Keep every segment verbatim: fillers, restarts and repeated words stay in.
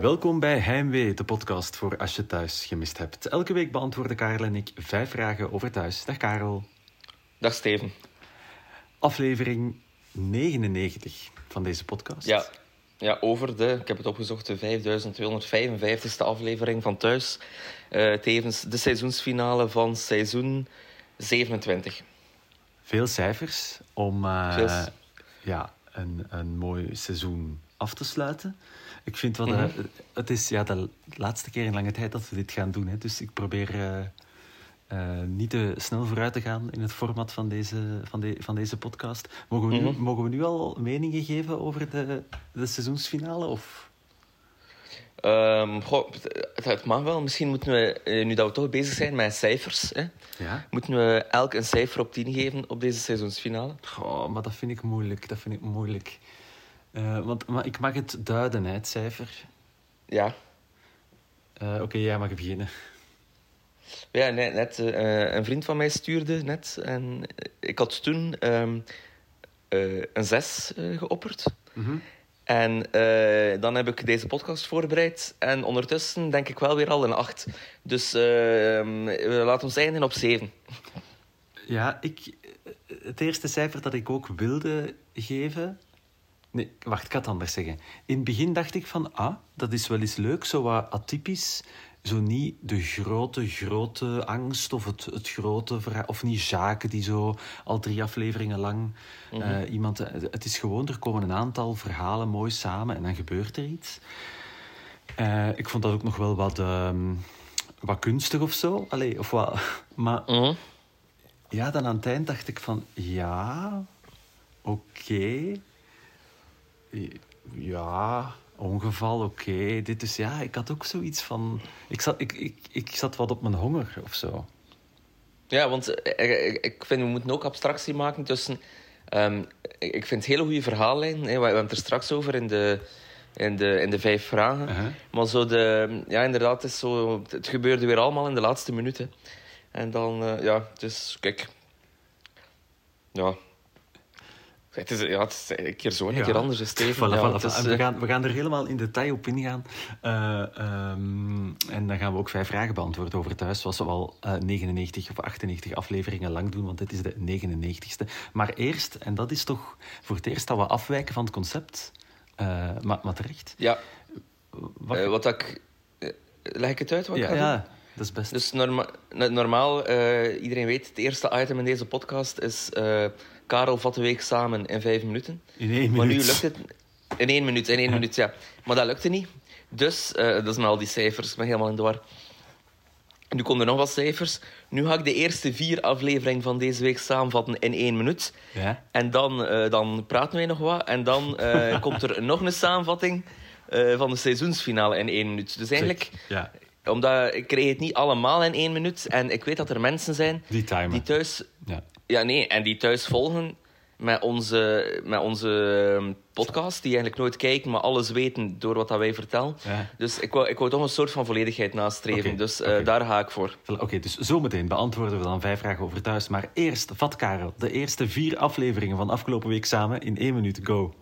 Welkom bij Heimwee, de podcast voor als je thuis gemist hebt. Elke week beantwoorden Karel en ik vijf vragen over thuis. Dag Karel. Dag Steven. Aflevering negenennegentig van deze podcast. Ja, ja over de, ik heb het opgezocht, de vijfduizend tweehonderdvijfenvijftigste aflevering van Thuis. Uh, tevens de seizoensfinale van seizoen zevenentwintig. Veel cijfers om uh, Veel... ja, een, een mooi seizoen af te sluiten. Ik vind wel, mm-hmm. uh, het is ja, de laatste keer in lange tijd dat we dit gaan doen. Hè. Dus ik probeer uh, uh, niet te snel vooruit te gaan in het format van deze, van de, van deze podcast. Mogen we, mm-hmm. nu, mogen we nu al meningen geven over de, de seizoensfinale? Of? Um, goh, het, het mag wel. Misschien moeten we, nu dat we toch bezig zijn met cijfers, hè, ja? moeten we elk een cijfer op tien geven op deze seizoensfinale. Goh, maar dat vind ik moeilijk. Dat vind ik moeilijk. Uh, want, maar ik mag het duiden, hè, het cijfer. Ja. Uh, Oké, okay, jij mag beginnen. Ja, net, net uh, een vriend van mij stuurde net. En ik had toen um, uh, een zes uh, geopperd. Mm-hmm. En uh, dan heb ik deze podcast voorbereid. En ondertussen denk ik wel weer al een acht. Dus uh, we laten ons eindigen op zeven. Ja, ik, het eerste cijfer dat ik ook wilde geven... Nee, wacht, ik ga het anders zeggen. In het begin dacht ik van, ah, dat is wel eens leuk, zo wat atypisch. Zo niet de grote, grote angst of het, het grote verhaal. Of niet zaken die zo al drie afleveringen lang... Mm-hmm. Uh, iemand, het is gewoon, er komen een aantal verhalen mooi samen en dan gebeurt er iets. Uh, ik vond dat ook nog wel wat, um, wat kunstig of zo. Allee, of wat... Maar mm-hmm. ja, dan aan het eind dacht ik van, ja, oké... Okay. Ja, ongeval, oké. Okay. Dit is, ja, ik had ook zoiets van... Ik zat, ik, ik, ik zat wat op mijn honger, of zo. Ja, want ik, ik vind, we moeten ook abstractie maken tussen... Um, ik vind het hele goede verhaallijn. Hè, we hebben het er straks over in de, in de, in de vijf vragen. Uh-huh. Maar zo de... Ja, inderdaad, het, is zo, het gebeurde weer allemaal in de laatste minuten. En dan, uh, ja, dus, kijk... Ja... Het is, ja, het is een keer zo, een ja. keer anders. Steven. Voilà, ja, voilà, is, we, gaan, we gaan er helemaal in detail op ingaan. Uh, um, en dan gaan we ook vijf vragen beantwoorden over thuis. Zoals we al uh, negenennegentig of achtennegentig afleveringen lang doen. Want dit is de negenennegentigste. Maar eerst, en dat is toch voor het eerst dat we afwijken van het concept. Uh, maar, maar terecht. Ja. Wat, uh, wat ik... Uh, leg ik het uit? Wat ja, ik ga ja. doen? Dat is best. Dus norma- normaal, uh, iedereen weet, het eerste item in deze podcast is... Uh, Karel vat de week samen in vijf minuten. In één minuut. Maar nu lukt het... In één minuut, in één ja. minuut, ja. Maar dat lukte niet. Dus, uh, dat is met al die cijfers, ik ben helemaal in de war. Nu komen er nog wat cijfers. Nu ga ik de eerste vier afleveringen van deze week samenvatten in één minuut. Ja. En dan, uh, dan praten wij nog wat. En dan uh, komt er nog een samenvatting uh, van de seizoensfinale in één minuut. Dus eigenlijk... Ja. Omdat ik kreeg het niet allemaal in één minuut. En ik weet dat er mensen zijn... Die timen. Die thuis... Ja. Ja, nee, en die thuis volgen met onze, met onze podcast, die eigenlijk nooit kijken, maar alles weten door wat dat wij vertellen. Ja. Dus ik wou, ik wou toch een soort van volledigheid nastreven, okay, dus okay. Uh, daar ga ik voor. Oké, okay, dus zometeen beantwoorden we dan vijf vragen over thuis. Maar eerst, vat Karel, de eerste vier afleveringen van afgelopen week samen in één minuut, go.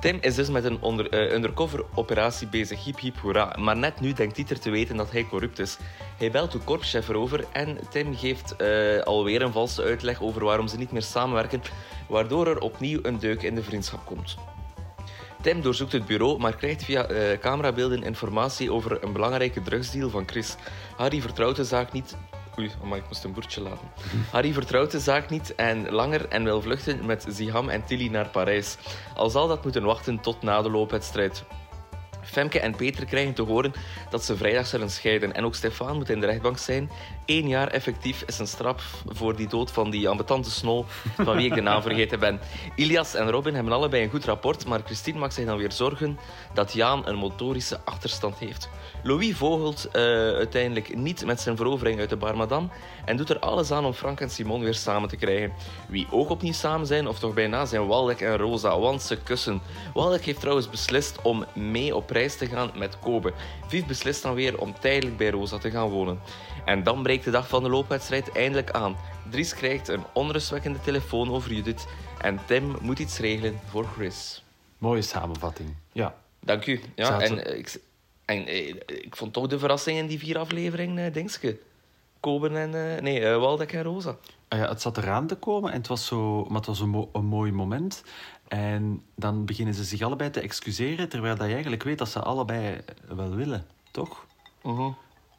Tim is dus met een onder, uh, undercover operatie bezig, hiep hiep hoera. Maar net nu denkt Dieter te weten dat hij corrupt is. Hij belt de korpschef erover en Tim geeft uh, alweer een valse uitleg over waarom ze niet meer samenwerken, waardoor er opnieuw een deuk in de vriendschap komt. Tim doorzoekt het bureau, maar krijgt via uh, camerabeelden informatie over een belangrijke drugsdeal van Chris. Harry vertrouwt de zaak niet... Oei, maar ik moest een boertje laten. Harry vertrouwt de zaak niet en langer en wil vluchten met Ziham en Tilly naar Parijs. Al zal dat moeten wachten tot na de loopwedstrijd. Femke en Peter krijgen te horen dat ze vrijdag zullen scheiden. En ook Stefan moet in de rechtbank zijn. Eén jaar effectief is een straf voor die dood van die ambetante snol van wie ik de naam vergeten ben. Ilias en Robin hebben allebei een goed rapport, maar Christine maakt zich dan weer zorgen dat Jaan een motorische achterstand heeft. Louis vogelt uh, uiteindelijk niet met zijn verovering uit de Bar Madame en doet er alles aan om Frank en Simon weer samen te krijgen. Wie ook opnieuw samen zijn, of toch bijna, zijn Waldek en Rosa, want ze kussen. Waldek heeft trouwens beslist om mee op reis te gaan met Kobe. Vief beslist dan weer om tijdelijk bij Rosa te gaan wonen. En dan breekt de dag van de loopwedstrijd eindelijk aan. Dries krijgt een onrustwekkende telefoon over Judith en Tim moet iets regelen voor Chris. Mooie samenvatting. Ja. Dank u. Ja, en, uh, ik, en uh, ik vond toch de verrassing in die vier afleveringen, uh, Dingske. Kobe en... Uh, nee, uh, Waldek en Rosa. Uh, ja, het zat eraan te komen, en het was zo, maar het was een, mo- een mooi moment. En dan beginnen ze zich allebei te excuseren, terwijl je eigenlijk weet dat ze allebei wel willen, toch? Uh-huh.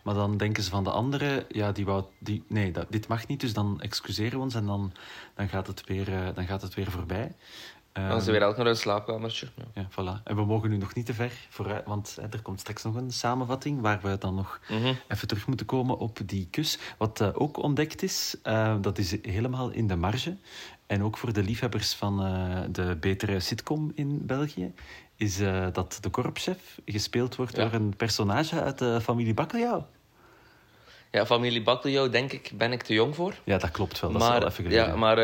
Maar dan denken ze van de andere, ja, die wou, die, nee, dat, dit mag niet, dus dan excuseren we ons en dan, dan, gaat, het weer, uh, dan gaat het weer voorbij. Dan um, ze weer elk naar hun slaapkamertje. Ja. Ja, voilà. En we mogen nu nog niet te ver vooruit, want hè, er komt straks nog een samenvatting waar we dan nog mm-hmm. even terug moeten komen op die kus. Wat uh, ook ontdekt is, uh, dat is helemaal in de marge. En ook voor de liefhebbers van uh, de betere sitcom in België, is uh, dat de korpschef gespeeld wordt ja. door een personage uit de familie Backeljau. Ja, familie Backeljau, denk ik, ben ik te jong voor. Ja, dat klopt wel. Dat maar, is wel even geleden. Ja, maar,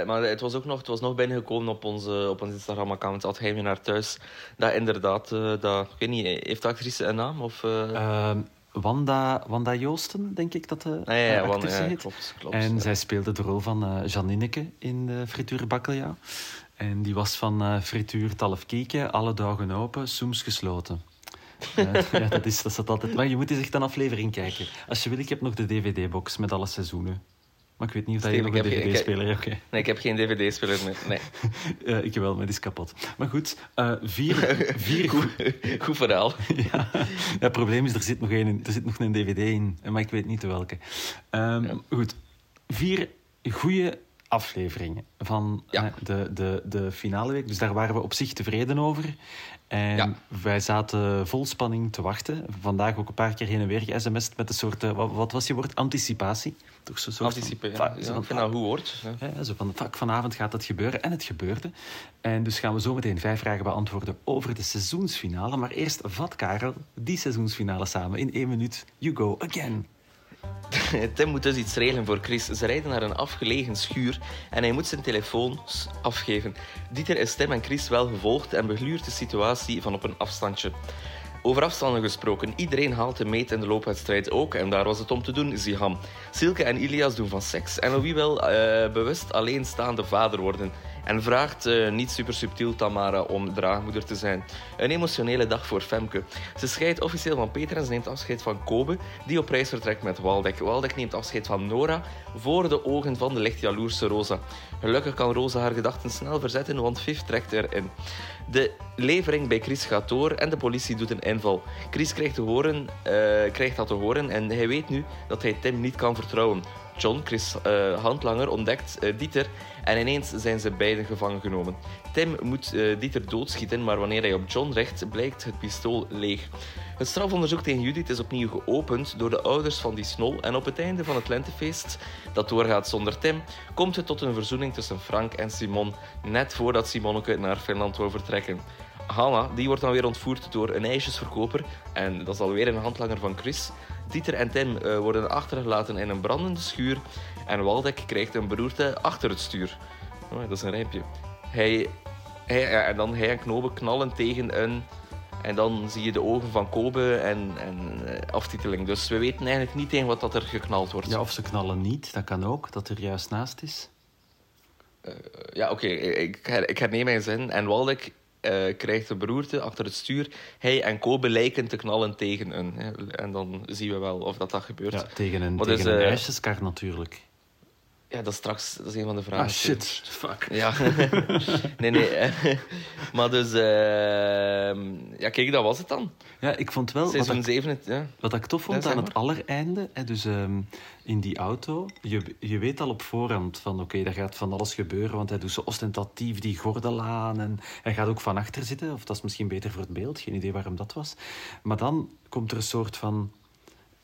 uh, maar het was ook nog, het was nog binnengekomen op onze, op onze Instagram-account, had Heimwee naar Thuis. Dat inderdaad, uh, dat, ik weet niet, heeft de actrice een naam? Of, uh... Uh, Wanda, Wanda Joosten, denk ik dat de nee, ja, actrice Wanda, ja, heet. Klopt, klopt, en ja. zij speelde de rol van uh, Janineke in de frituur Backeljau. En die was van uh, frituur half kieken, alle dagen open, soms gesloten. Ja, dat is, dat is altijd. Maar je moet eens echt een aflevering kijken. Als je wil, ik heb nog de D V D-box met alle seizoenen. Maar ik weet niet of dat Steven, je nog een D V D-speler hebt. Okay. Nee, ik heb geen D V D-speler meer. Nee. uh, ik wel, maar die is kapot. Maar goed, uh, vier... vier... goed, goed verhaal. ja. ja, het probleem is, er zit nog een, er zit nog een D V D in. Maar ik weet niet welke. Um, ja. Goed, vier goede afleveringen van ja. uh, de, de, de finale week. Dus daar waren we op zich tevreden over. En ja. wij zaten vol spanning te wachten. Vandaag ook een paar keer heen en weer ge-sms'd met een soort... Uh, wat, wat was je woord? Anticipatie. Toch zo'n soort Anticipen, van, ja. Van, ja, van, ik vind dat goed woord. Ja. Ja, zo van, fuck, vanavond gaat dat gebeuren. En het gebeurde. En dus gaan we zo meteen vijf vragen beantwoorden over de seizoensfinale. Maar eerst vat Karel die seizoensfinale samen in één minuut. You go again. Tim moet dus iets regelen voor Chris. Ze rijden naar een afgelegen schuur en hij moet zijn telefoon afgeven. Dieter is Tim en Chris wel gevolgd en begluurt de situatie van op een afstandje. Over afstanden gesproken, iedereen haalt de meet in de loopwedstrijd ook en daar was het om te doen, Ziham. Silke en Ilias doen van seks en Louis wil uh, bewust alleenstaande vader worden en vraagt uh, niet super subtiel Tamara om draagmoeder te zijn. Een emotionele dag voor Femke. Ze scheidt officieel van Peter en ze neemt afscheid van Kobe, die op reis vertrekt met Waldek. Waldek neemt afscheid van Nora voor de ogen van de lichtjaloerse Rosa. Gelukkig kan Rosa haar gedachten snel verzetten, want Vief trekt erin. De levering bij Chris gaat door en de politie doet een inval. Chris krijgt, te horen, uh, krijgt dat te horen en hij weet nu dat hij Tim niet kan vertrouwen. John, Chris' uh, handlanger, ontdekt uh, Dieter en ineens zijn ze beiden gevangen genomen. Tim moet uh, Dieter doodschieten, maar wanneer hij op John richt, blijkt het pistool leeg. Het strafonderzoek tegen Judith is opnieuw geopend door de ouders van die snol en op het einde van het lentefeest, dat doorgaat zonder Tim, komt het tot een verzoening tussen Frank en Simon, net voordat Simonneke naar Finland wil vertrekken. Hanna, die wordt dan weer ontvoerd door een ijsjesverkoper en dat is alweer een handlanger van Chris. Dieter en Tim uh, worden achtergelaten in een brandende schuur en Waldek krijgt een beroerte achter het stuur. Oh, dat is een rijmpje. Hij, hij, ja, en dan hij en Knobe knallen tegen een... En dan zie je de ogen van Kobe en, en uh, aftiteling. Dus we weten eigenlijk niet tegen wat dat er geknald wordt. Ja, of ze knallen niet, dat kan ook, dat er juist naast is. Uh, ja, oké, okay, ik, ik herneem mijn zin. En Waldek... Uh, krijgt de beroerte achter het stuur. Hij en Kobe lijken te knallen tegen een. Hè. En dan zien we wel of dat, dat gebeurt. Ja, tegen een, tegen dus, uh, een ijsjeskar natuurlijk. Ja, dat is straks dat is een van de vragen. Ah, shit. Fuck. Ja. nee, nee. maar dus... Uh, ja, kijk, dat was het dan. Ja, ik vond wel... Seizoen wat, zeven, ik, ja. wat ik tof vond ja, aan maar. Het allereinde... Hè, dus um, in die auto... Je, je weet al op voorhand van... Oké, okay, daar gaat van alles gebeuren. Want hij doet zo ostentatief die gordel aan. En hij gaat ook van achter zitten. Of dat is misschien beter voor het beeld. Geen idee waarom dat was. Maar dan komt er een soort van...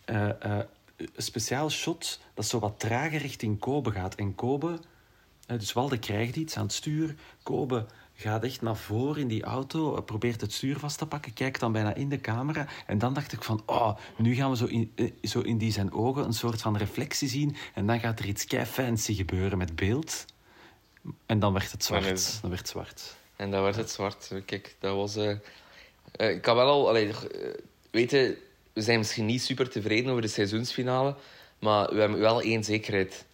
Uh, uh, een speciaal shot dat zo wat trager richting Kobe gaat. En Kobe... Dus Walde krijgt iets aan het stuur. Kobe gaat echt naar voren in die auto, probeert het stuur vast te pakken, kijkt dan bijna in de camera. En dan dacht ik van... Oh, nu gaan we zo in, zo in die zijn ogen een soort van reflectie zien. En dan gaat er iets kei fancy gebeuren met beeld. En dan werd het zwart. Dan werd het zwart. En dan werd het zwart. Kijk, dat was... Uh, uh, ik kan wel al... Allee, uh, weten... We zijn misschien niet super tevreden over de seizoensfinale, maar we hebben wel één zekerheid.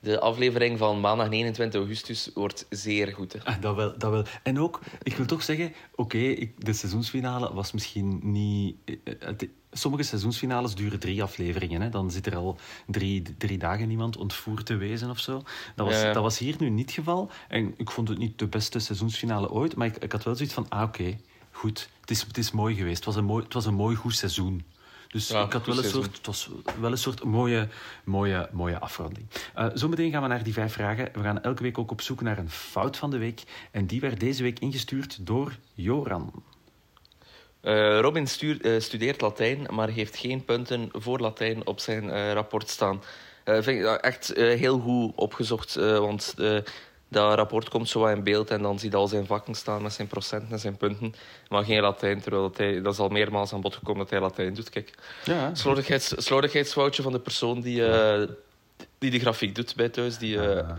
de aflevering van maandag negenentwintig augustus wordt zeer goed. Hè. Ah, dat wel, dat wel. En ook, ik wil toch zeggen, oké, okay, de seizoensfinale was misschien niet... De, sommige seizoensfinales duren drie afleveringen. Hè. Dan zit er al drie, drie dagen niemand ontvoerd te wezen of zo. Dat was, ja. dat was hier nu niet het geval. En ik vond het niet de beste seizoensfinale ooit, maar ik, ik had wel zoiets van, ah, oké, okay, goed. Het is, het is mooi geweest. Het was een mooi, het was een mooi goed seizoen. Dus ja, ik had wel een, soort, het was wel een soort mooie, mooie, mooie afronding. Uh, zometeen gaan we naar die vijf vragen. We gaan elke week ook op zoek naar een fout van de week. En die werd deze week ingestuurd door Joran. Uh, Robin stuurt, uh, studeert Latijn, maar heeft geen punten voor Latijn op zijn uh, rapport staan. Uh, vind ik dat echt uh, heel goed opgezocht, uh, want uh, dat rapport komt zo wat in beeld en dan ziet hij al zijn vakken staan met zijn procenten en zijn punten, maar geen Latijn, terwijl dat, hij, dat is al meermaals aan bod gekomen dat hij Latijn doet. Kijk, ja, slordigheids, slordigheidsfoutje van de persoon die, uh, die de grafiek doet bij Thuis, die, uh,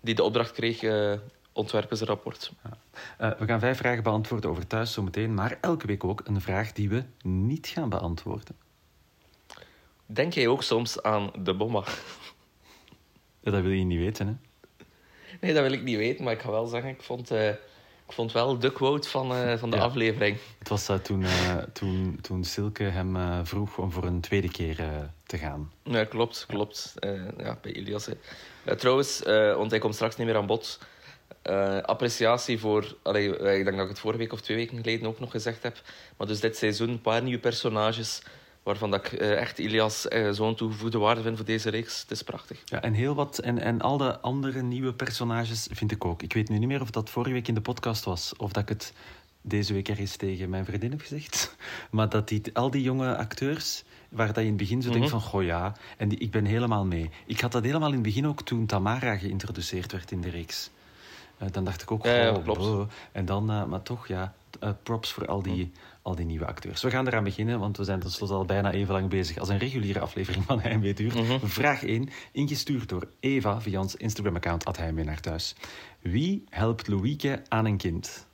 die de opdracht kreeg... Uh, ontwerpen ze rapport. Ja. Uh, we gaan vijf vragen beantwoorden over Thuis zometeen, maar elke week ook een vraag die we niet gaan beantwoorden. Denk jij ook soms aan de bomma? Ja, dat wil je niet weten, hè? Nee, dat wil ik niet weten, maar ik ga wel zeggen, ik vond, uh, ik vond wel de quote van, uh, van de ja. aflevering. Het was uh, toen, uh, toen, toen Silke hem uh, vroeg om voor een tweede keer uh, te gaan. Ja, klopt, klopt. Uh, ja, bij Ilias. Uh, trouwens, uh, want hij komt straks niet meer aan bod... Uh, appreciatie voor... Allee, ik denk dat ik het vorige week of twee weken geleden ook nog gezegd heb. Maar dus dit seizoen een paar nieuwe personages... waarvan dat ik uh, echt Ilias uh, zo'n toegevoegde waarde vind voor deze reeks. Het is prachtig. Ja, en heel wat... En, en al de andere nieuwe personages vind ik ook. Ik weet nu niet meer of dat vorige week in de podcast was... of dat ik het deze week ergens tegen mijn vriendin heb gezegd. Maar dat die, al die jonge acteurs... waar dat je in het begin zo mm-hmm. denkt van... goh ja, en die, ik ben helemaal mee. Ik had dat helemaal in het begin ook toen Tamara geïntroduceerd werd in de reeks. Uh, dan dacht ik ook, ja, oh, boh. En dan, uh, maar toch, ja, uh, props voor al die, hm. al die nieuwe acteurs. We gaan eraan beginnen, want we zijn tenslotte al bijna even lang bezig als een reguliere aflevering van Heimwee duurt. Mm-hmm. Vraag één, ingestuurd door Eva via ons Instagram-account at Heimwee naar Thuis. Wie helpt Loïke aan een kind?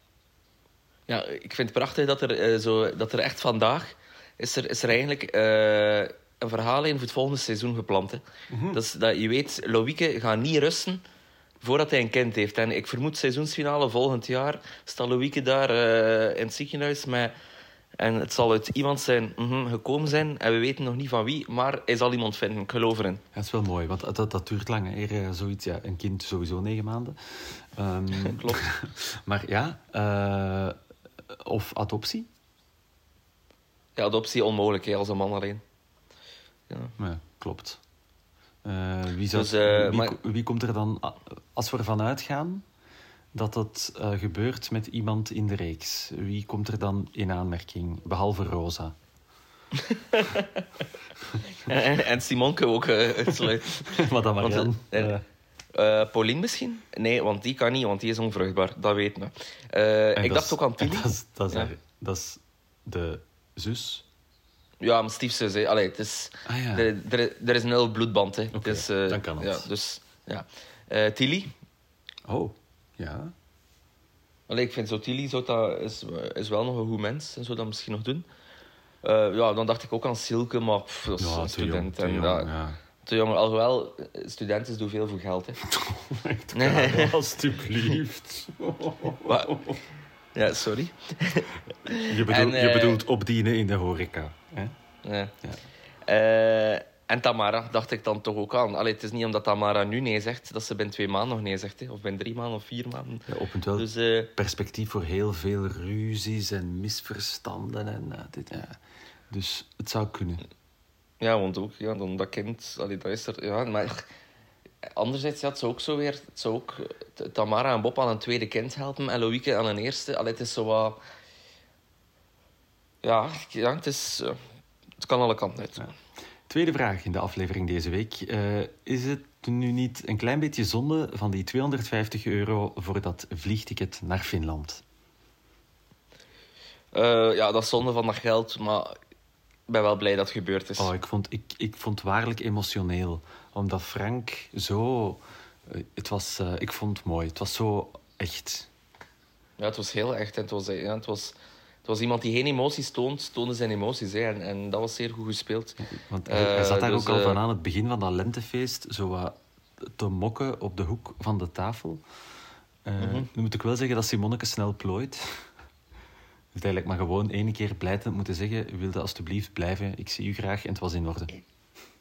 Ja, ik vind het prachtig dat er, uh, zo, dat er echt vandaag... Is er, is er eigenlijk... Uh, een verhaal in voor het volgende seizoen gepland. Hè. Mm-hmm. Dat is, dat je weet, Loïke gaat niet rusten... voordat hij een kind heeft. En ik vermoed seizoensfinale volgend jaar staat Loïke daar uh, in het ziekenhuis met... En het zal uit iemand zijn mm-hmm, gekomen zijn. En we weten nog niet van wie, maar hij zal iemand vinden. Ik geloof erin. Dat is wel mooi, want dat, dat, dat duurt lang. Hè. Eer, zoiets, ja, een kind sowieso negen maanden. Um, Klopt. Maar ja, uh, of adoptie? Ja, adoptie onmogelijk, hè, als een man alleen. Ja, ja klopt. Uh, wie, zou, dus, uh, wie, maar... wie komt er dan, als we ervan uitgaan dat dat uh, gebeurt met iemand in de reeks, wie komt er dan in aanmerking, behalve Rosa? en, en Simonke ook uitsluit. Uh, maar dan Marianne. Want, uh, uh, Pauline misschien? Nee, want die kan niet, want die is onvruchtbaar, dat weten we. Uh, ik dacht ook aan Tilly. Dat is ja. de zus. Ja, mijn stiefzus. Allee, het is, ah, ja. er, er, er is een heel bloedband. Hè. Okay, dus, uh, dan kan het. Ja, dus, ja. Uh, Tilly. Oh, ja. Allee, ik vind zo Tilly zo, dat is, is wel nog een goed mens. En zou dat misschien nog doen. Uh, ja, dan dacht ik ook aan Silke, maar pff, dat is ja, een student. Te jong, en, te jong, ja. te jong. Alhoewel, studenten doen veel voor geld. Hè. Nee. Alsjeblieft. Ja, sorry. Je, bedoel, en, uh, je bedoelt opdienen in de horeca. Hè? Yeah. Ja. Uh, en Tamara dacht ik dan toch ook aan. Allee, het is niet omdat Tamara nu nee zegt, dat ze binnen twee maanden nog nee zegt. Hè. Of binnen drie maanden of vier maanden. Ja, opent wel dus, uh, perspectief voor heel veel ruzies en misverstanden. En, uh, dit, ja. Dus het zou kunnen. Ja, want ook ja, dan dat kind, allee, dat is er... Ja, maar... Anderzijds had ja, ze ook zo weer... Ze ook Tamara en Bob aan een tweede kind helpen en Loïke aan een eerste. Allee, het is zo wat... Ja, ja het is... Uh, het kan alle kanten uit. Ja. Tweede vraag in de aflevering deze week. Uh, is het nu niet een klein beetje zonde van die tweehonderdvijftig euro voor dat vliegticket naar Finland? Uh, ja, dat is zonde van dat geld, maar... Ik ben wel blij dat het gebeurd is. Oh, ik, vond, ik, ik vond het waarlijk emotioneel. Omdat Frank zo... Het was, uh, ik vond het mooi. Het was zo echt. Ja, het was heel echt. En het, was, ja, het, was, het was iemand die geen emoties toont, toonde zijn emoties. Hè. En, en dat was zeer goed gespeeld. Want hij, uh, hij zat daar dus ook al uh, van aan het begin van dat lentefeest. Zo wat te mokken op de hoek van de tafel. Uh, mm-hmm. Nu moet ik wel zeggen dat Simoneke snel plooit. Dus eigenlijk maar gewoon één keer pleitend moeten zeggen... U wilde alstublieft blijven, ik zie u graag en het was in orde.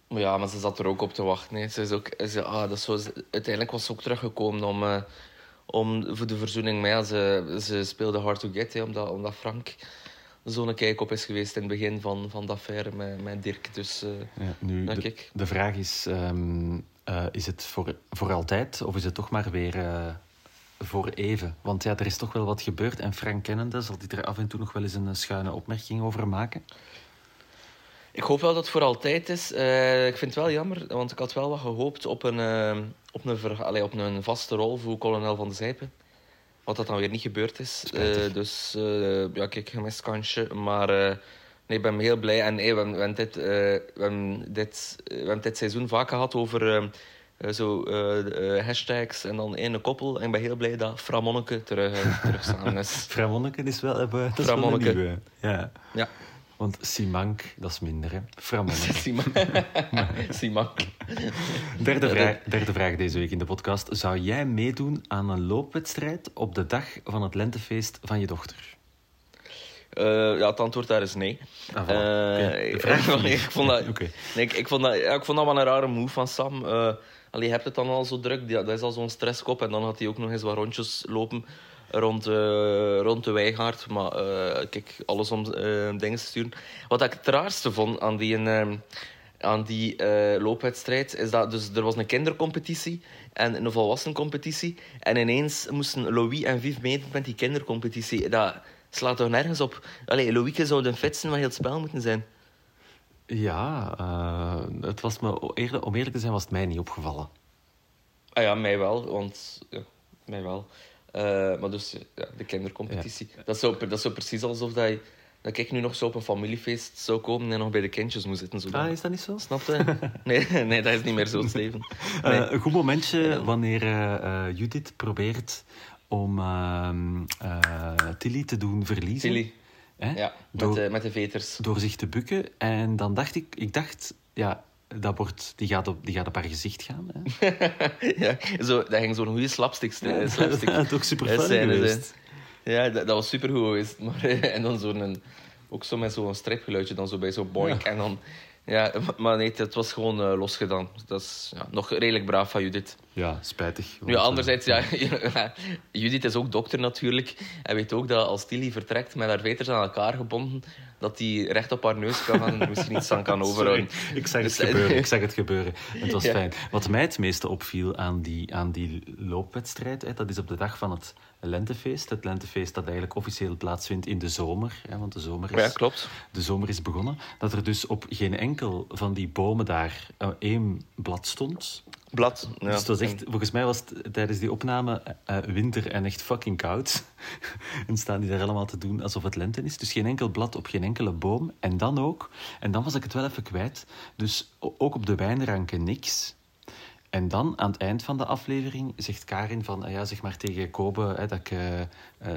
Ja, maar ze zat er ook op te wachten. Hè. Ze is ook, ze, ah, dat is zo, ze, uiteindelijk was ze ook teruggekomen om, uh, om, voor de verzoening. Maar ja, ze, ze speelde hard to get, hè, omdat, omdat Frank zo'n kijk op is geweest in het begin van, van dat affaire met, met Dirk. Dus, uh, ja, nu, denk de, ik. De vraag is, um, uh, is het voor, voor altijd of is het toch maar weer... Uh... voor even. Want ja, er is toch wel wat gebeurd. En Frank kennende zal die er af en toe nog wel eens een schuine opmerking over maken. Ik hoop wel dat het voor altijd is. Uh, ik vind het wel jammer, want ik had wel wat gehoopt op een, uh, op een, ver- Allee, op een vaste rol voor kolonel Van de Zijpen. Wat dat dan weer niet gebeurd is. Uh, dus uh, ja, kijk, gemist kansje. Maar uh, nee, ik ben heel blij. En hey, we, hebben, we, hebben dit, uh, we, hebben dit, we hebben dit seizoen vaak gehad over... Uh, Zo, uh, uh, hashtags en dan ene koppel. En ik ben heel blij dat Framonneke terug, uh, terug samen is. Framonneke is wel, uh, dat is wel een nieuwe. Ja. Ja. Want Simank, dat is minder, hè. Framonneke. Simank. Derde vraag, derde vraag deze week in de podcast. Zou jij meedoen aan een loopwedstrijd op de dag van het lentefeest van je dochter? Uh, ja, het antwoord daar is nee. Ah, voilà. uh, okay. De vraag van nee. Ik vond dat, okay. nee, ik, ik, vond dat, ja, ik vond dat wel een rare move van Sam. Uh, Allee, je hebt het dan al zo druk, dat is al zo'n stresskop. En dan had hij ook nog eens wat rondjes lopen rond, uh, rond de Weigaard. Maar uh, kijk, alles om uh, dingen te sturen. Wat ik het raarste vond aan die, uh, aan die uh, loopwedstrijd, is dat dus, er was een kindercompetitie en een volwassenencompetitie. En ineens moesten Louis en Vief meedoen met die kindercompetitie. Dat slaat toch nergens op? Allee, Loïke zou de vetste van heel het spel moeten zijn. Ja, uh, het was me, eerlijk, om eerlijk te zijn was het mij niet opgevallen. Ah ja, mij wel, want... Ja, mij wel. Uh, maar dus, ja, de kindercompetitie. Ja. Dat, zou, dat zou precies alsof dat, je, dat ik nu nog zo op een familiefeest zou komen en nog bij de kindjes moet zitten. Zo ah, is dat niet zo? Snap je? nee, nee, dat is niet meer zo, Steven. Nee. Uh, een goed momentje wanneer uh, Judith probeert om uh, uh, Tilly te doen verliezen. Tilly. Hè? Ja, met, door, de, met de veters. Door zich te bukken. En dan dacht ik... Ik dacht, ja, dat wordt, die, gaat op, die gaat op haar gezicht gaan. Hè? ja, zo, dat ging zo'n goede slapstick. Ja, slapstick dat was ook super fun scène, geweest. Hè? Ja, dat, dat was super goed geweest. Maar, en dan zo'n... Ook zo met zo'n stripgeluidje, dan zo bij zo'n boink. Ja. En dan... Ja, maar nee, het was gewoon uh, losgedaan. Dat is ja, nog redelijk braaf van Judith. Ja, spijtig. Nu, anderzijds, ja, Judith is ook dokter natuurlijk. En weet ook dat als Tilly vertrekt met haar veters aan elkaar gebonden, dat die recht op haar neus kan gaan en misschien iets aan kan overhouden. Sorry, ik zag het dus, gebeuren, ik zag het gebeuren. Het was ja. fijn. Wat mij het meeste opviel aan die, aan die loopwedstrijd, hè, dat is op de dag van het lentefeest. Het lentefeest dat eigenlijk officieel plaatsvindt in de zomer. Hè, want de zomer, is, ja, klopt. de zomer is begonnen. Dat er dus op geen enkel van die bomen daar uh, één blad stond. Blad, ja. Dus dat was echt, volgens mij was het tijdens die opname uh, winter en echt fucking koud. en staan die daar allemaal te doen alsof het lente is. Dus geen enkel blad op geen enkele boom. En dan ook, en dan was ik het wel even kwijt, dus ook op de wijnranken niks. En dan, aan het eind van de aflevering, zegt Karin van, ja, zeg maar tegen Kobe hè, dat, ik, uh, uh,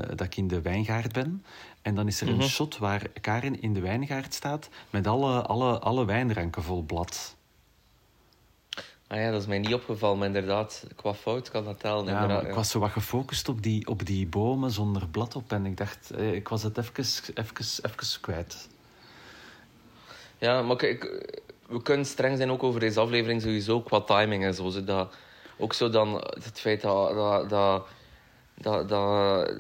dat ik in de wijngaard ben. En dan is er mm-hmm. een shot waar Karin in de wijngaard staat met alle, alle, alle wijnranken vol blad. Ah ja, dat is mij niet opgevallen, maar inderdaad, qua fout kan dat tellen. Ja, ja. Ik was zo wat gefocust op die, op die bomen zonder blad op en ik dacht, eh, ik was het even, even, even kwijt. Ja, maar ik... We kunnen streng zijn ook over deze aflevering sowieso qua timing en zo. Dat, ook zo dan het feit dat... dat, dat, dat, dat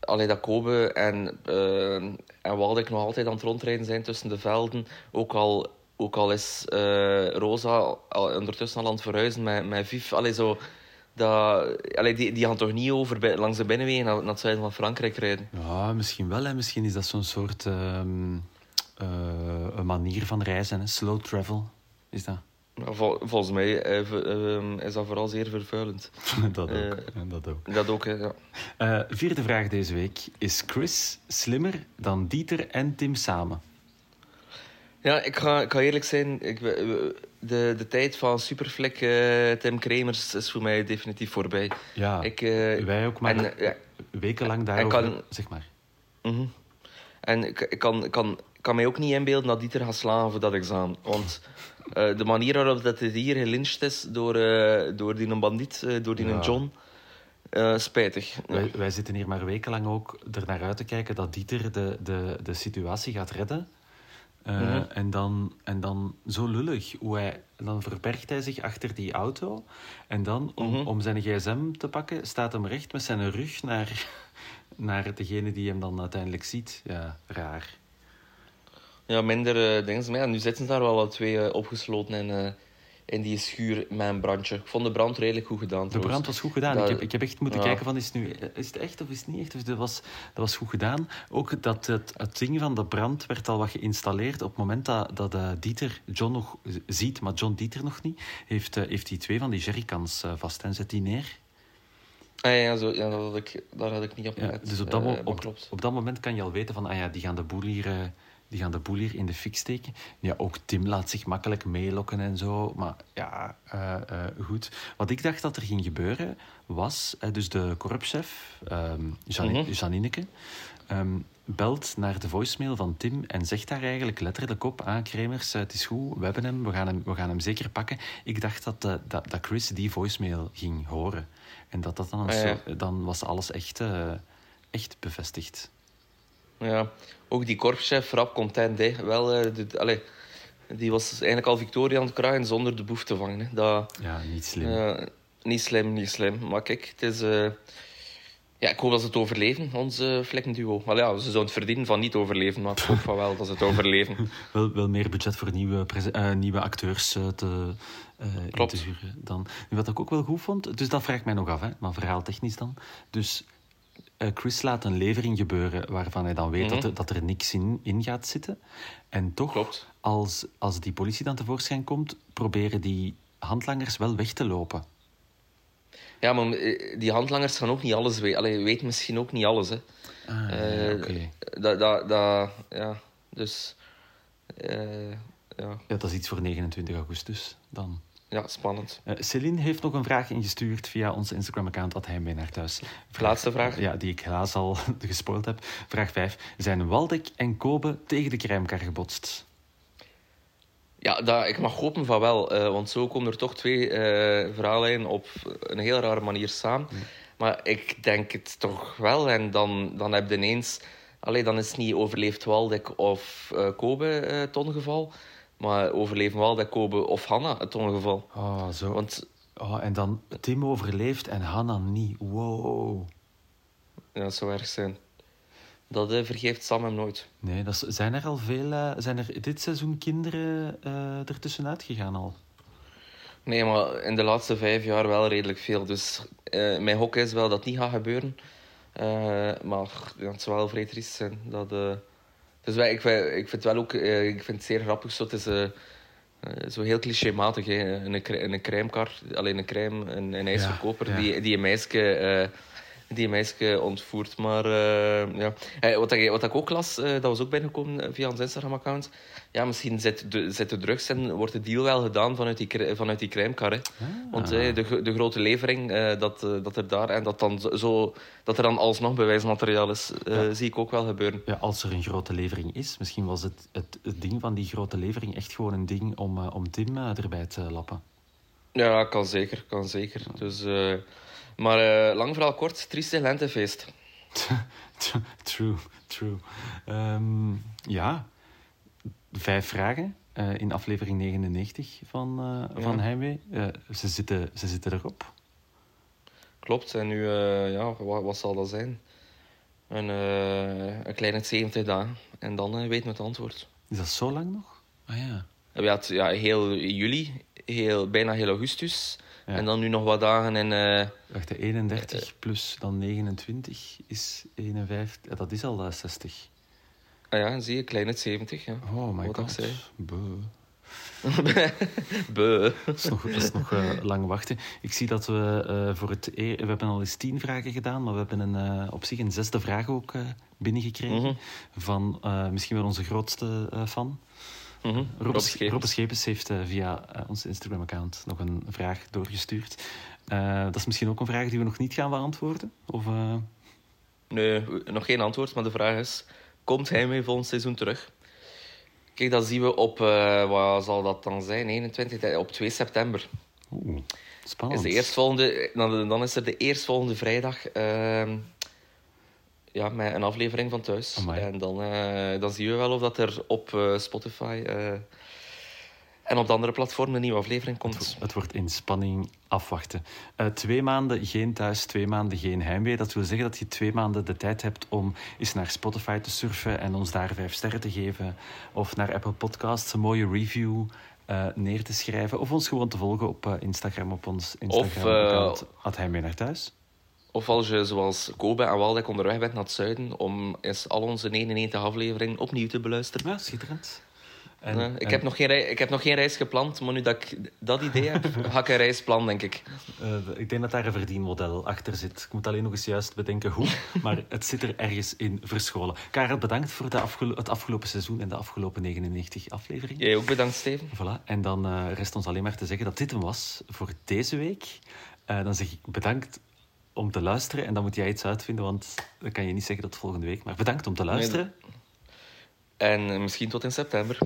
allee, dat Kobe en, uh, en Waldek nog altijd aan het rondrijden zijn tussen de velden. Ook al, ook al is uh, Rosa al, ondertussen al aan het verhuizen met, met Vief. Allee, zo, dat, allee, die, die gaan toch niet over bij, langs de binnenwegen naar, naar het zuiden van Frankrijk rijden? Ja, misschien wel. Hè. Misschien is dat zo'n soort... Uh... Uh, een manier van reizen, hè? Slow travel, is dat? Vol, volgens mij uh, uh, is dat vooral zeer vervuilend. dat, ook, uh, dat ook. Dat ook, hè, ja. Uh, vierde vraag deze week. Is Chris slimmer dan Dieter en Tim samen? Ja, ik ga, ik ga eerlijk zijn. Ik, de, de tijd van Superflik uh, Tim Kremers is voor mij definitief voorbij. Ja, ik, uh, wij ook maar en, ja, wekenlang daarover, kan, zeg maar. Uh-huh. En ik, ik kan... Ik kan Ik kan mij ook niet inbeelden dat Dieter gaat slagen voor dat examen. Want Uh, de manier waarop dat dit hier gelyncht is door, uh, door die bandiet, uh, door die ja. John. Uh, spijtig. Ja. Wij, wij zitten hier maar wekenlang ook er naar uit te kijken dat Dieter de, de, de situatie gaat redden. Uh, mm-hmm. en, dan, en dan zo lullig. Hoe hij, dan verbergt hij zich achter die auto. En dan, om, mm-hmm. om zijn gsm te pakken, staat hem recht met zijn rug naar, naar degene die hem dan uiteindelijk ziet. Ja, raar. Ja, minder uh, dingen. Maar ja, nu zitten ze daar wel twee uh, opgesloten en... Uh... in die schuur met een brandje. Ik vond de brand redelijk goed gedaan. Trouwens. De brand was goed gedaan. Dat... Ik, heb, ik heb echt moeten ja. kijken van, is het, nu, is het echt of is het niet echt? Dus dat, was, dat was goed gedaan. Ook dat het, het ding van de brand werd al wat geïnstalleerd. Op het moment dat, dat uh, Dieter John nog ziet, maar John Dieter nog niet, heeft hij uh, heeft twee van die jerrycans uh, vast en zet die neer. Ah, ja, zo, ja dat had ik, daar had ik niet op gelet. Ja, dus op dat, mo- uh, op, op dat moment kan je al weten van, ah ja, die gaan de boel hier... Uh, Die gaan de boel hier in de fik steken. Ja, ook Tim laat zich makkelijk meelokken en zo. Maar ja, uh, uh, goed. Wat ik dacht dat er ging gebeuren, was... Uh, dus de korpschef, um, Jan- mm-hmm. Janineke, um, belt naar de voicemail van Tim en zegt daar eigenlijk letterlijk op... Ah, Kremers, het is goed, we hebben hem, we gaan hem, we gaan hem zeker pakken. Ik dacht dat, uh, dat, dat Chris die voicemail ging horen. En dat dat dan... Ah, ja. zo, dan was alles echt, uh, echt bevestigd. Ja, ook die korpschef, rap content, hè. Wel, uh, de, allez, die was eigenlijk al victorie aan het krijgen zonder de boef te vangen. Hè. Dat, ja, niet slim. Uh, niet slim, niet slim. Maar kijk, het is... Uh... Ja, ik hoop dat ze het overleven, onze uh, vlekkenduo. Maar ja, ze zouden het verdienen van niet overleven, maar ik hoop van wel dat ze het overleven. wel, wel meer budget voor nieuwe, prese- uh, nieuwe acteurs uh, te, uh, in te huren dan. Wat ik ook wel goed vond, dus dat vraag ik mij nog af, hè. Maar verhaaltechnisch dan. Dus... Chris laat een levering gebeuren waarvan hij dan weet mm-hmm. dat, er, dat er niks in, in gaat zitten. En toch, als, als die politie dan tevoorschijn komt, proberen die handlangers wel weg te lopen. Ja, maar die handlangers gaan ook niet alles weten. Allee, weet misschien ook niet alles, hè. Ah, uh, oké. Okay. Da, da, da, ja, dus... Uh, ja. ja, dat is iets voor negenentwintig augustus dan. Ja, spannend. Uh, Celine heeft nog een vraag ingestuurd via onze Instagram-account, at Heimwee naar thuis. Vraag, laatste vraag. Ja, die ik helaas al gespoild heb. Vraag vijf. Zijn Waldek en Kobe tegen de kruimkar gebotst? Ja, dat, ik mag hopen van wel. Uh, want zo komen er toch twee uh, verhaallijnen op een heel rare manier samen. Mm. Maar ik denk het toch wel. En dan, dan heb je ineens... Allee, dan is het niet overleefd Waldek of uh, Kobe uh, het ongeval... Maar overleven Waldek, Kobe of Hanna, het ongeval. Oh, zo. Want... Oh, en dan Tim overleeft en Hanna niet. Wow. Ja, dat zou erg zijn. Dat uh, vergeeft Sam hem nooit. Nee, dat is... zijn er al veel... Uh... Zijn er dit seizoen kinderen uh, ertussenuit gegaan al? Nee, maar in de laatste vijf jaar wel redelijk veel. Dus uh, mijn hok is wel dat het niet gaat gebeuren. Uh, maar ja, het zou wel vrij triest zijn dat... Uh... Dus wij, ik, wij, ik vind het wel ook, eh, ik vind het zeer grappig. Zo, het is uh, zo heel clichématig. Hè. Een, een crèmekar, alleen een crème, een, een ijsverkoper ja, ja. die, die een meisje, uh, die een meisje ontvoert. Maar uh, ja. Hey, wat, ik, wat ik ook las, uh, dat was ook binnengekomen via ons Instagram-account. Ja, misschien zit de, zit de drugs en wordt de deal wel gedaan vanuit die, vanuit die crèmekar. Hè. Ah. Want hey, de, de grote levering, uh, dat, uh, dat er daar... En dat, dan zo, dat er dan alsnog bewijsmateriaal is, uh, ja. zie ik ook wel gebeuren. Ja, als er een grote levering is. Misschien was het, het, het ding van die grote levering echt gewoon een ding om, uh, om Tim uh, erbij te lappen. Ja, kan zeker. Kan zeker. Ja. Dus, uh, maar uh, lang verhaal kort, trieste lentefeest. True, true. Um, ja... Vijf vragen uh, in aflevering negenennegentig van, uh, ja. van Heimwee. Uh, ze, zitten, ze zitten erop. Klopt. En nu, uh, ja, wat, wat zal dat zijn? Een, uh, een kleine zeventig dagen. En dan uh, weet men het antwoord. Is dat zo lang nog? Ah ja. We hadden ja, heel juli, heel, bijna heel augustus. Ja. En dan nu nog wat dagen in... Uh, Wacht, de eenendertig uh, plus dan negenentwintig is eenenvijftig. Ja, dat is al dat zestig. Ah ja, zie je, klein het zeventig. Ja. Oh my Wat god. Beuh. Beuh. Dat is nog, dat is nog uh, lang wachten. Ik zie dat we uh, voor het... E- we hebben al eens tien vragen gedaan, maar we hebben een, uh, op zich een zesde vraag ook uh, binnengekregen. Mm-hmm. Van uh, misschien wel onze grootste uh, fan. Mm-hmm. Rob Schepens. Schepens heeft uh, via uh, onze Instagram-account nog een vraag doorgestuurd. Uh, dat is misschien ook een vraag die we nog niet gaan beantwoorden? Of, uh... Nee, nog geen antwoord, maar de vraag is... Komt Heimwee volgend seizoen terug? Kijk, dat zien we op, uh, wat zal dat dan zijn, eenentwintig, op twee september. Oeh, spannend. Is de eerstvolgende, dan, dan is er de eerstvolgende vrijdag uh, ja, met een aflevering van Thuis. Amai. En dan, uh, dan zien we wel of dat er op uh, Spotify uh, en op de andere platformen een nieuwe aflevering komt. Het, het wordt in spanning afwachten. Uh, twee maanden geen Thuis, twee maanden geen Heimwee. Dat wil zeggen dat je twee maanden de tijd hebt om eens naar Spotify te surfen en ons daar vijf sterren te geven. Of naar Apple Podcasts een mooie review uh, neer te schrijven. Of ons gewoon te volgen op uh, Instagram, op ons Instagram-account. Had Heimwee naar Thuis. Of als je, zoals Kobe en Waldek, onderweg bent naar het zuiden, om eens al onze eenennegentig afleveringen opnieuw te beluisteren. Ja, schitterend. En, nee, ik, en... heb nog geen reis, ik heb nog geen reis gepland, maar nu dat ik dat idee heb, ga ik een reis plannen, denk ik. Uh, ik denk dat daar een verdienmodel achter zit. Ik moet alleen nog eens juist bedenken hoe, maar het zit er ergens in verscholen. Karel, bedankt voor de afgelo- het afgelopen seizoen en de afgelopen negenennegentig afleveringen. Jij ook bedankt, Steven. Voilà. En dan uh, rest ons alleen maar te zeggen dat dit hem was voor deze week. Uh, dan zeg ik bedankt om te luisteren en dan moet jij iets uitvinden, want dan kan je niet zeggen dat volgende week. Maar bedankt om te luisteren. Nee, dat... En misschien tot in september.